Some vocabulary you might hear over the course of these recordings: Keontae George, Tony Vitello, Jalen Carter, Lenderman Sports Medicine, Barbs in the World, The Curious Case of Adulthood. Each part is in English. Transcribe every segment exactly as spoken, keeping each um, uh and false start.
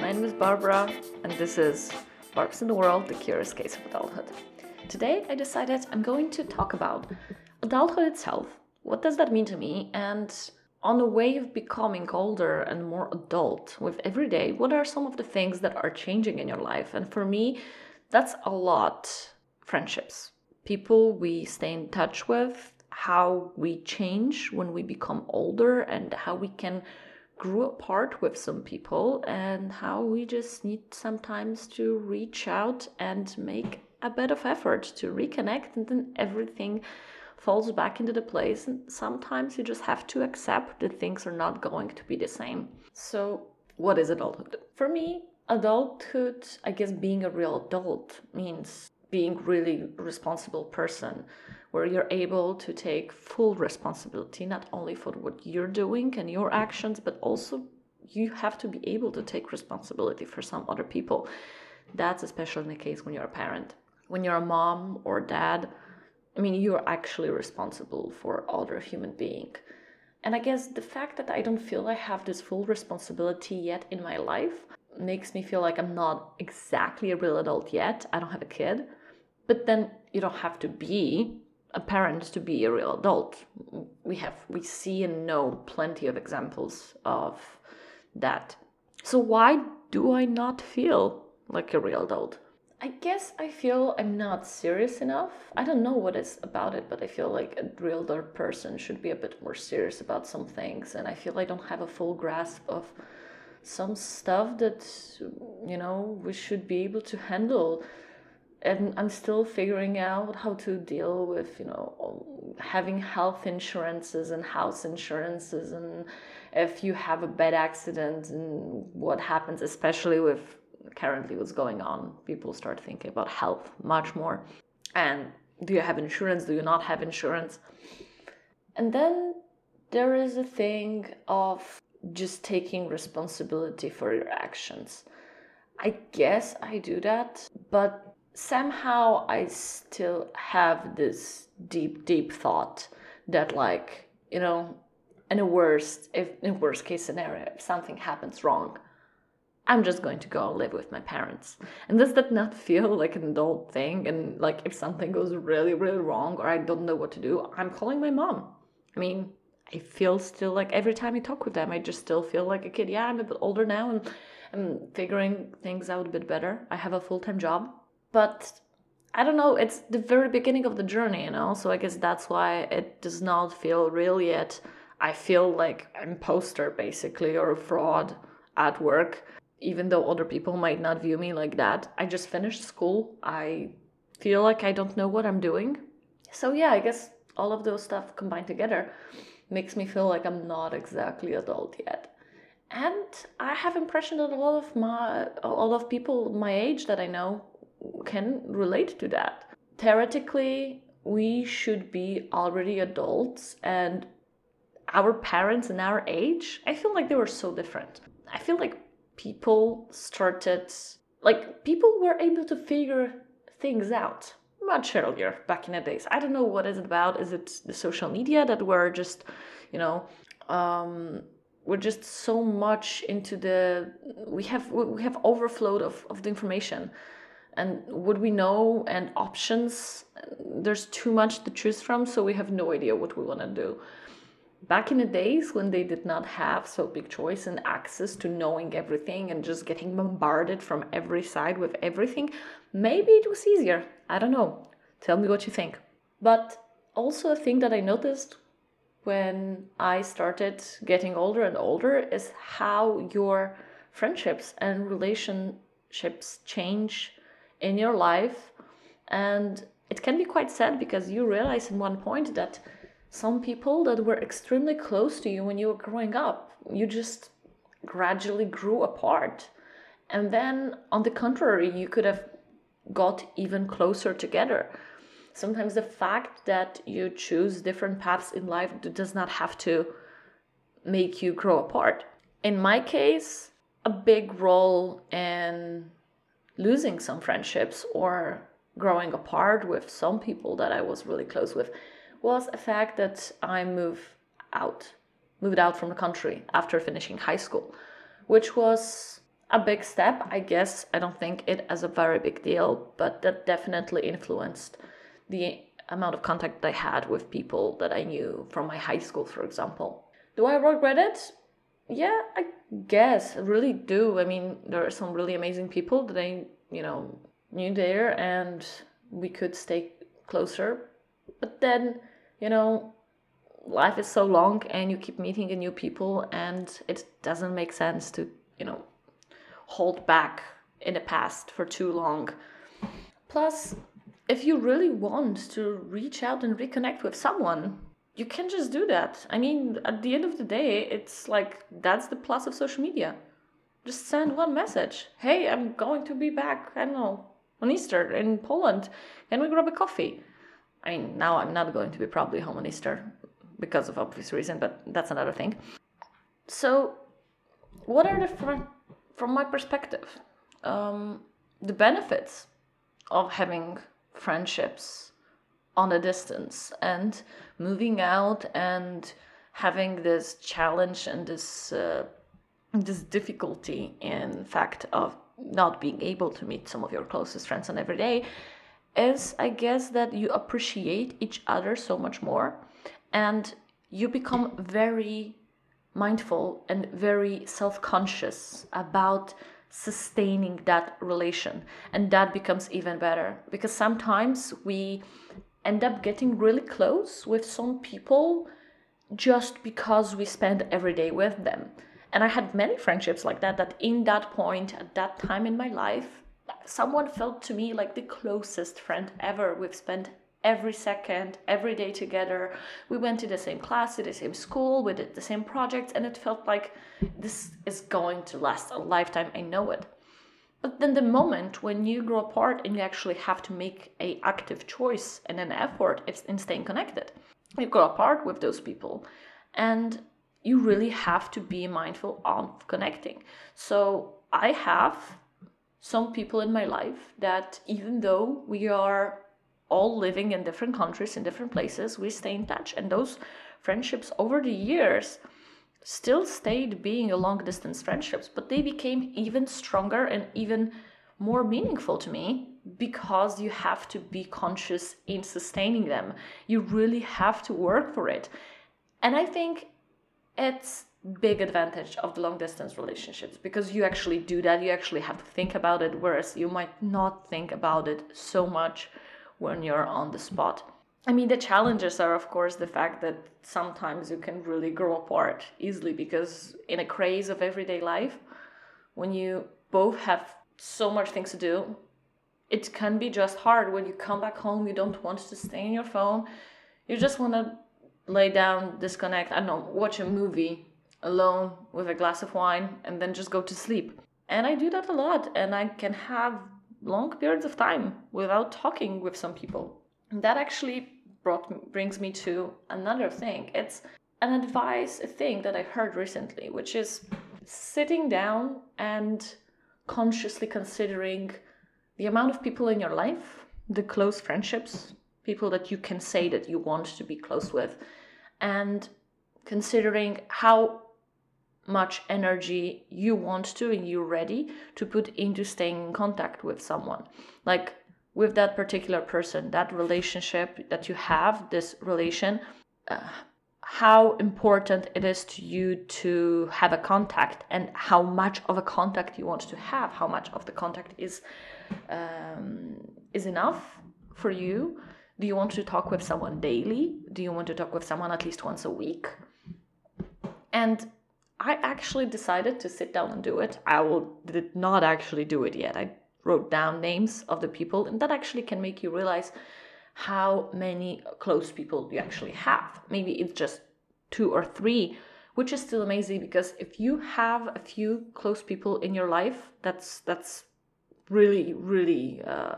My name is Barbara, and this is Barbs in the World, The Curious Case of Adulthood. Today I decided I'm going to talk about adulthood itself. What does that mean to me? And on the way of becoming older and more adult with every day, what are some of the things that are changing in your life? And for me, that's a lot. Friendships. People we stay in touch with, how we change when we become older, and how we can grew apart with some people, and how we just need sometimes to reach out and make a bit of effort to reconnect, and then everything falls back into the place, and sometimes you just have to accept that things are not going to be the same. So what is adulthood? For me, adulthood, I guess being a real adult means being really responsible person, where you're able to take full responsibility, not only for what you're doing and your actions, but also you have to be able to take responsibility for some other people. That's especially the case when you're a parent. When you're a mom or dad, I mean, you're actually responsible for other human being. And I guess the fact that I don't feel I have this full responsibility yet in my life makes me feel like I'm not exactly a real adult yet. I don't have a kid. But then you don't have to be a parent to be a real adult. We have, we see and know plenty of examples of that. So why do I not feel like a real adult? I guess I feel I'm not serious enough. I don't know what it's about it, but I feel like a real adult person should be a bit more serious about some things. And I feel I don't have a full grasp of some stuff that, you know, we should be able to handle. And I'm still figuring out how to deal with, you know, having health insurances and house insurances, and if you have a bad accident and what happens, especially with currently what's going on. People start thinking about health much more. And do you have insurance? Do you not have insurance? And then there is a thing of just taking responsibility for your actions. I guess I do that, but somehow I still have this deep, deep thought that, like, you know, in a worst, if in worst case scenario, if something happens wrong, I'm just going to go live with my parents. And does that not feel like an adult thing? And like, if something goes really, really wrong, or I don't know what to do, I'm calling my mom. I mean, I feel still like every time I talk with them, I just still feel like a kid. Yeah, I'm a bit older now and I'm figuring things out a bit better. I have a full-time job. But I don't know, it's the very beginning of the journey, you know? So I guess that's why it does not feel real yet. I feel like an imposter, basically, or a fraud at work, even though other people might not view me like that. I just finished school. I feel like I don't know what I'm doing. So yeah, I guess all of those stuff combined together makes me feel like I'm not exactly adult yet. And I have impression that a lot of my, a lot of people my age that I know can relate to that. Theoretically, we should be already adults, and our parents and our age, I feel like they were so different. I feel like people started, like people were able to figure things out much earlier back in the days. I don't know what is it about. Is it the social media that we're just, you know, um, we're just so much into the, we have we have overflow of, of the information. And what we know and options, there's too much to choose from, so we have no idea what we want to do. Back in the days when they did not have so big choice and access to knowing everything and just getting bombarded from every side with everything, maybe it was easier. I don't know. Tell me what you think. But also a thing that I noticed when I started getting older and older is how your friendships and relationships change in your life. And it can be quite sad, because you realize at one point that some people that were extremely close to you when you were growing up, you just gradually grew apart. And then on the contrary, you could have got even closer together. Sometimes the fact that you choose different paths in life does not have to make you grow apart. In my case, a big role in losing some friendships or growing apart with some people that I was really close with was the fact that I moved out, moved out from the country after finishing high school, which was a big step, I guess. I don't think it as a very big deal, but that definitely influenced the amount of contact I had with people that I knew from my high school, for example. Do I regret it? Yeah, I guess. I really do. I mean, there are some really amazing people that I, you know, knew there, and we could stay closer. But then, you know, life is so long and you keep meeting new people, and it doesn't make sense to, you know, hold back in the past for too long. Plus, if you really want to reach out and reconnect with someone, you can just do that. I mean, at the end of the day, it's like, that's the plus of social media. Just send one message. Hey, I'm going to be back, I don't know, on Easter in Poland. Can we grab a coffee? I mean, now I'm not going to be probably home on Easter because of obvious reason, but that's another thing. So what are the, from, from my perspective, um, the benefits of having friendships on a distance and moving out and having this challenge and this uh, this difficulty in fact of not being able to meet some of your closest friends on every day is, I guess, that you appreciate each other so much more, and you become very mindful and very self-conscious about sustaining that relation, and that becomes even better because sometimes we end up getting really close with some people just because we spend every day with them. And I had many friendships like that, that in that point, at that time in my life, someone felt to me like the closest friend ever. We've spent every second, every day together. We went to the same class, to the same school, we did the same projects, and it felt like this is going to last a lifetime, I know it. But then the moment when you grow apart and you actually have to make an active choice and an effort in staying connected, you grow apart with those people, and you really have to be mindful of connecting. So I have some people in my life that even though we are all living in different countries, in different places, we stay in touch. And those friendships over the years still stayed being a long-distance friendships, but they became even stronger and even more meaningful to me because you have to be conscious in sustaining them. You really have to work for it. And I think it's big advantage of the long-distance relationships because you actually do that. You actually have to think about it, whereas you might not think about it so much when you're on the spot. I mean, the challenges are, of course, the fact that sometimes you can really grow apart easily because in a craze of everyday life, when you both have so much things to do, it can be just hard. When you come back home, you don't want to stay on your phone. You just want to lay down, disconnect, I don't know, watch a movie alone with a glass of wine and then just go to sleep. And I do that a lot, and I can have long periods of time without talking with some people. And that actually brought brings me to another thing. It's an advice, a thing that I heard recently, which is sitting down and consciously considering the amount of people in your life, the close friendships, people that you can say that you want to be close with, and considering how much energy you want to and you're ready to put into staying in contact with someone, like with that particular person, that relationship that you have, this relation, uh, how important it is to you to have a contact and how much of a contact you want to have, how much of the contact is um, is enough for you. Do you want to talk with someone daily? Do you want to talk with someone at least once a week? And I actually decided to sit down and do it. I will, did not actually do it yet. I wrote down names of the people, and that actually can make you realize how many close people you actually have. Maybe it's just two or three, which is still amazing because if you have a few close people in your life, that's that's really, really uh,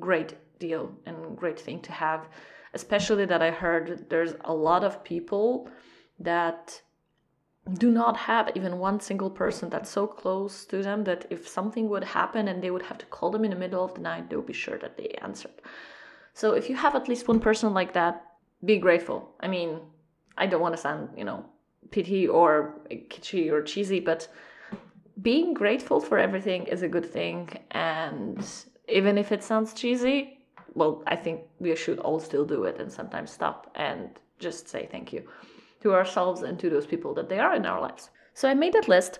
great deal and great thing to have. Especially that I heard there's a lot of people that do not have even one single person that's so close to them that if something would happen and they would have to call them in the middle of the night, they'll be sure that they answered. So if you have at least one person like that, be grateful. I mean, I don't want to sound, you know, pity or kitschy or cheesy, but being grateful for everything is a good thing. And even if it sounds cheesy, well, I think we should all still do it and sometimes stop and just say thank you to ourselves and to those people that they are in our lives. So I made that list,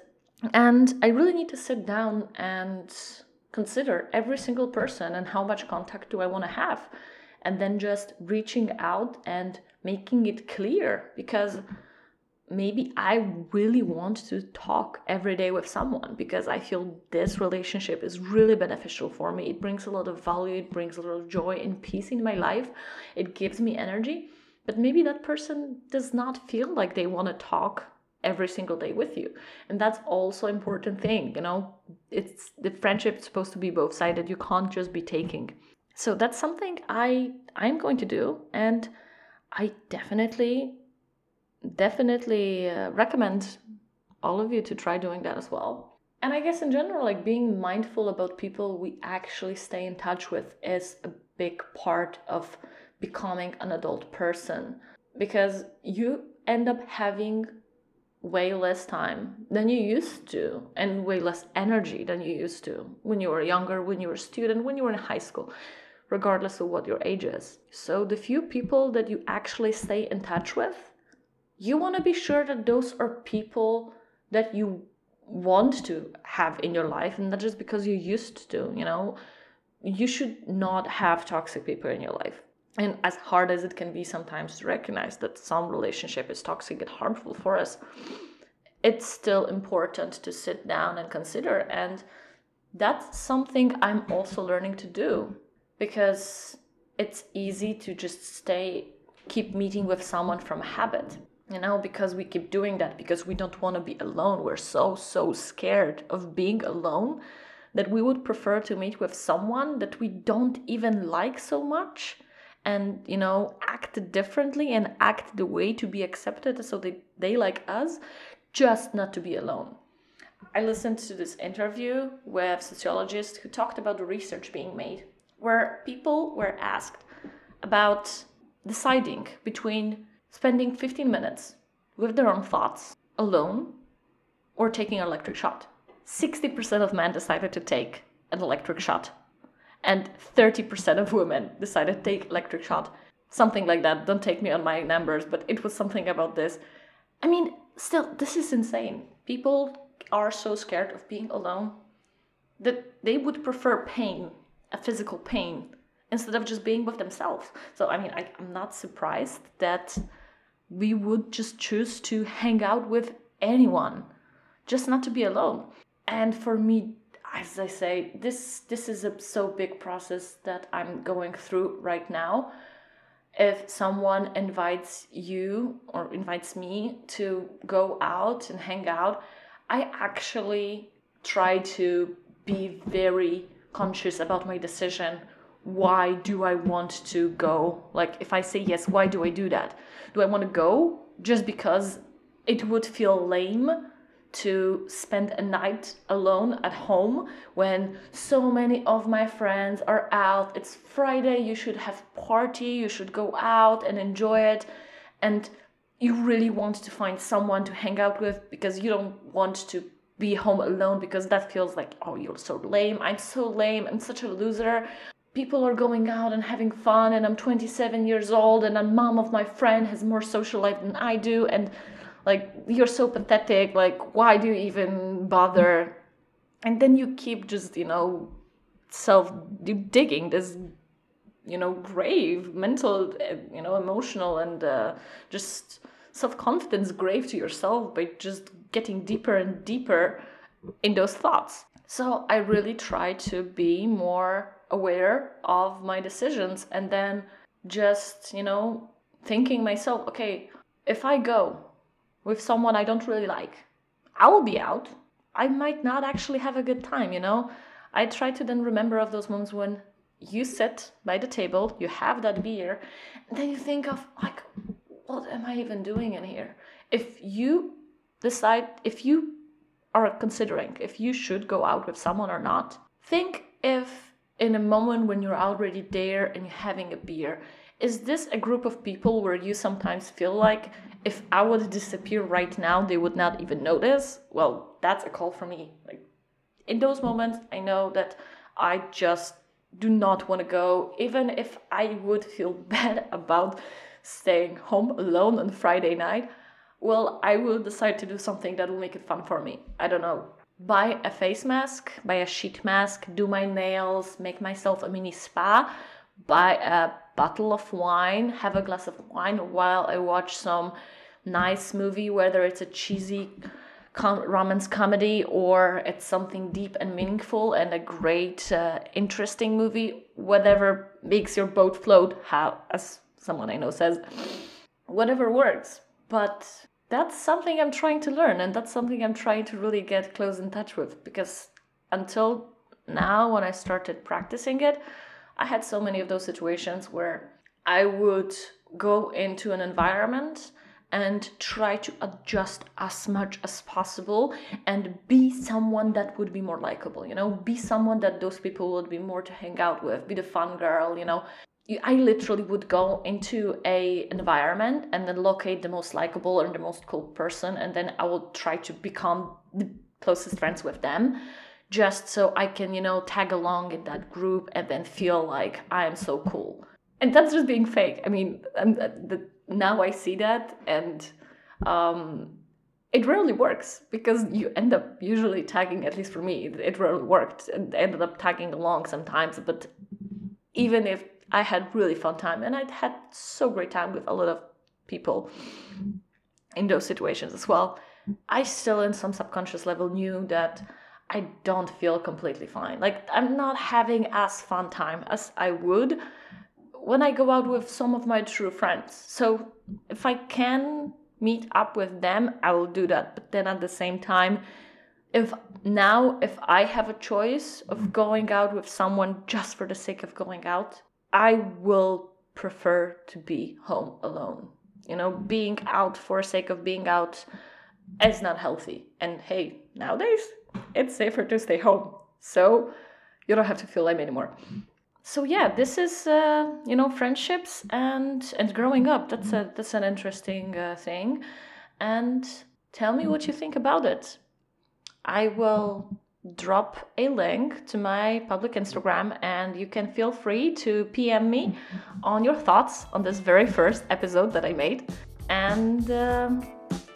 and I really need to sit down and consider every single person and how much contact do I want to have. And then just reaching out and making it clear, because maybe I really want to talk every day with someone because I feel this relationship is really beneficial for me. It brings a lot of value. It brings a lot of joy and peace in my life. It gives me energy. But maybe that person does not feel like they want to talk every single day with you. And that's also an important thing. You know, it's the friendship is supposed to be both sided. You can't just be taking. So that's something I, I'm going to do. And I definitely... definitely uh, recommend all of you to try doing that as well. And I guess in general, like being mindful about people we actually stay in touch with is a big part of becoming an adult person, because you end up having way less time than you used to and way less energy than you used to when you were younger, when you were a student, when you were in high school, regardless of what your age is. So the few people that you actually stay in touch with, you want to be sure that those are people that you want to have in your life and not just because you used to, you know. You should not have toxic people in your life. And as hard as it can be sometimes to recognize that some relationship is toxic and harmful for us, it's still important to sit down and consider. And that's something I'm also learning to do, because it's easy to just stay, keep meeting with someone from habit. You know, because we keep doing that, because we don't want to be alone. We're so, so scared of being alone that we would prefer to meet with someone that we don't even like so much and, you know, act differently and act the way to be accepted so that they like us, just not to be alone. I listened to this interview with sociologists who talked about the research being made where people were asked about deciding between spending fifteen minutes with their own thoughts alone or taking an electric shot. sixty percent of men decided to take an electric shot and thirty percent of women decided to take electric shot. Something like that. Don't take me on my numbers, but it was something about this. I mean, still, this is insane. People are so scared of being alone that they would prefer pain, a physical pain, instead of just being with themselves. So, I mean, I, I'm not surprised that we would just choose to hang out with anyone, just not to be alone. And for me, as I say, this this is a so big process that I'm going through right now. If someone invites you or invites me to go out and hang out, I actually try to be very conscious about my decision. Why do I want to go? Like, if I say yes, why do I do that? Do I want to go just because it would feel lame to spend a night alone at home when so many of my friends are out? It's Friday, you should have party, you should go out and enjoy it. And you really want to find someone to hang out with because you don't want to be home alone because that feels like, oh, you're so lame, I'm so lame, I'm such a loser. People are going out and having fun and I'm twenty-seven years old and I'm mom of my friend, has more social life than I do, and like, you're so pathetic, like, why do you even bother? And then you keep just, you know, self digging this, you know, grave, mental, you know, emotional and uh, just self-confidence grave to yourself by just getting deeper and deeper in those thoughts. So I really try to be more aware of my decisions and then just, you know, thinking myself, okay, if I go with someone I don't really like, I will be out. I might not actually have a good time, you know. I try to then remember of those moments when you sit by the table, you have that beer, and then you think of like, what am I even doing in here? If you decide, if you are considering if you should go out with someone or not, think if in a moment when you're already there and you're having a beer, is this a group of people where you sometimes feel like if I were to disappear right now, they would not even notice. Well, that's a call for me. Like, in those moments, I know that I just do not want to go, even if I would feel bad about staying home alone on Friday night. Well, I will decide to do something that will make it fun for me. I don't know. Buy a face mask, buy a sheet mask, do my nails, make myself a mini spa, buy a bottle of wine, have a glass of wine while I watch some nice movie, whether it's a cheesy com- romance comedy or it's something deep and meaningful and a great, uh, interesting movie, whatever makes your boat float, how, as someone I know says, whatever works. But that's something I'm trying to learn, and that's something I'm trying to really get close in touch with, because until now, when I started practicing it, I had so many of those situations where I would go into an environment and try to adjust as much as possible and be someone that would be more likable, you know, be someone that those people would be more to hang out with, be the fun girl, you know. I literally would go into a environment and then locate the most likable or the most cool person, and then I would try to become the closest friends with them, just so I can, you know, tag along in that group and then feel like I am so cool. And that's just being fake. I mean, I'm, the, now I see that, and um, it rarely works, because you end up usually tagging, at least for me, it rarely worked. And I ended up tagging along sometimes, but even if I had really fun time, and I'd had so great time with a lot of people in those situations as well, I still in some subconscious level knew that I don't feel completely fine. Like, I'm not having as fun time as I would when I go out with some of my true friends. So if I can meet up with them, I will do that. But then at the same time, if now, if I have a choice of going out with someone just for the sake of going out, I will prefer to be home alone. You know, being out for sake of being out is not healthy. And hey, nowadays, it's safer to stay home. So you don't have to feel lame anymore. So yeah, this is, uh, you know, friendships and, and growing up. That's a that's an interesting uh, thing. And tell me what you think about it. I will drop a link to my public Instagram, and you can feel free to P M me on your thoughts on this very first episode that I made. And um,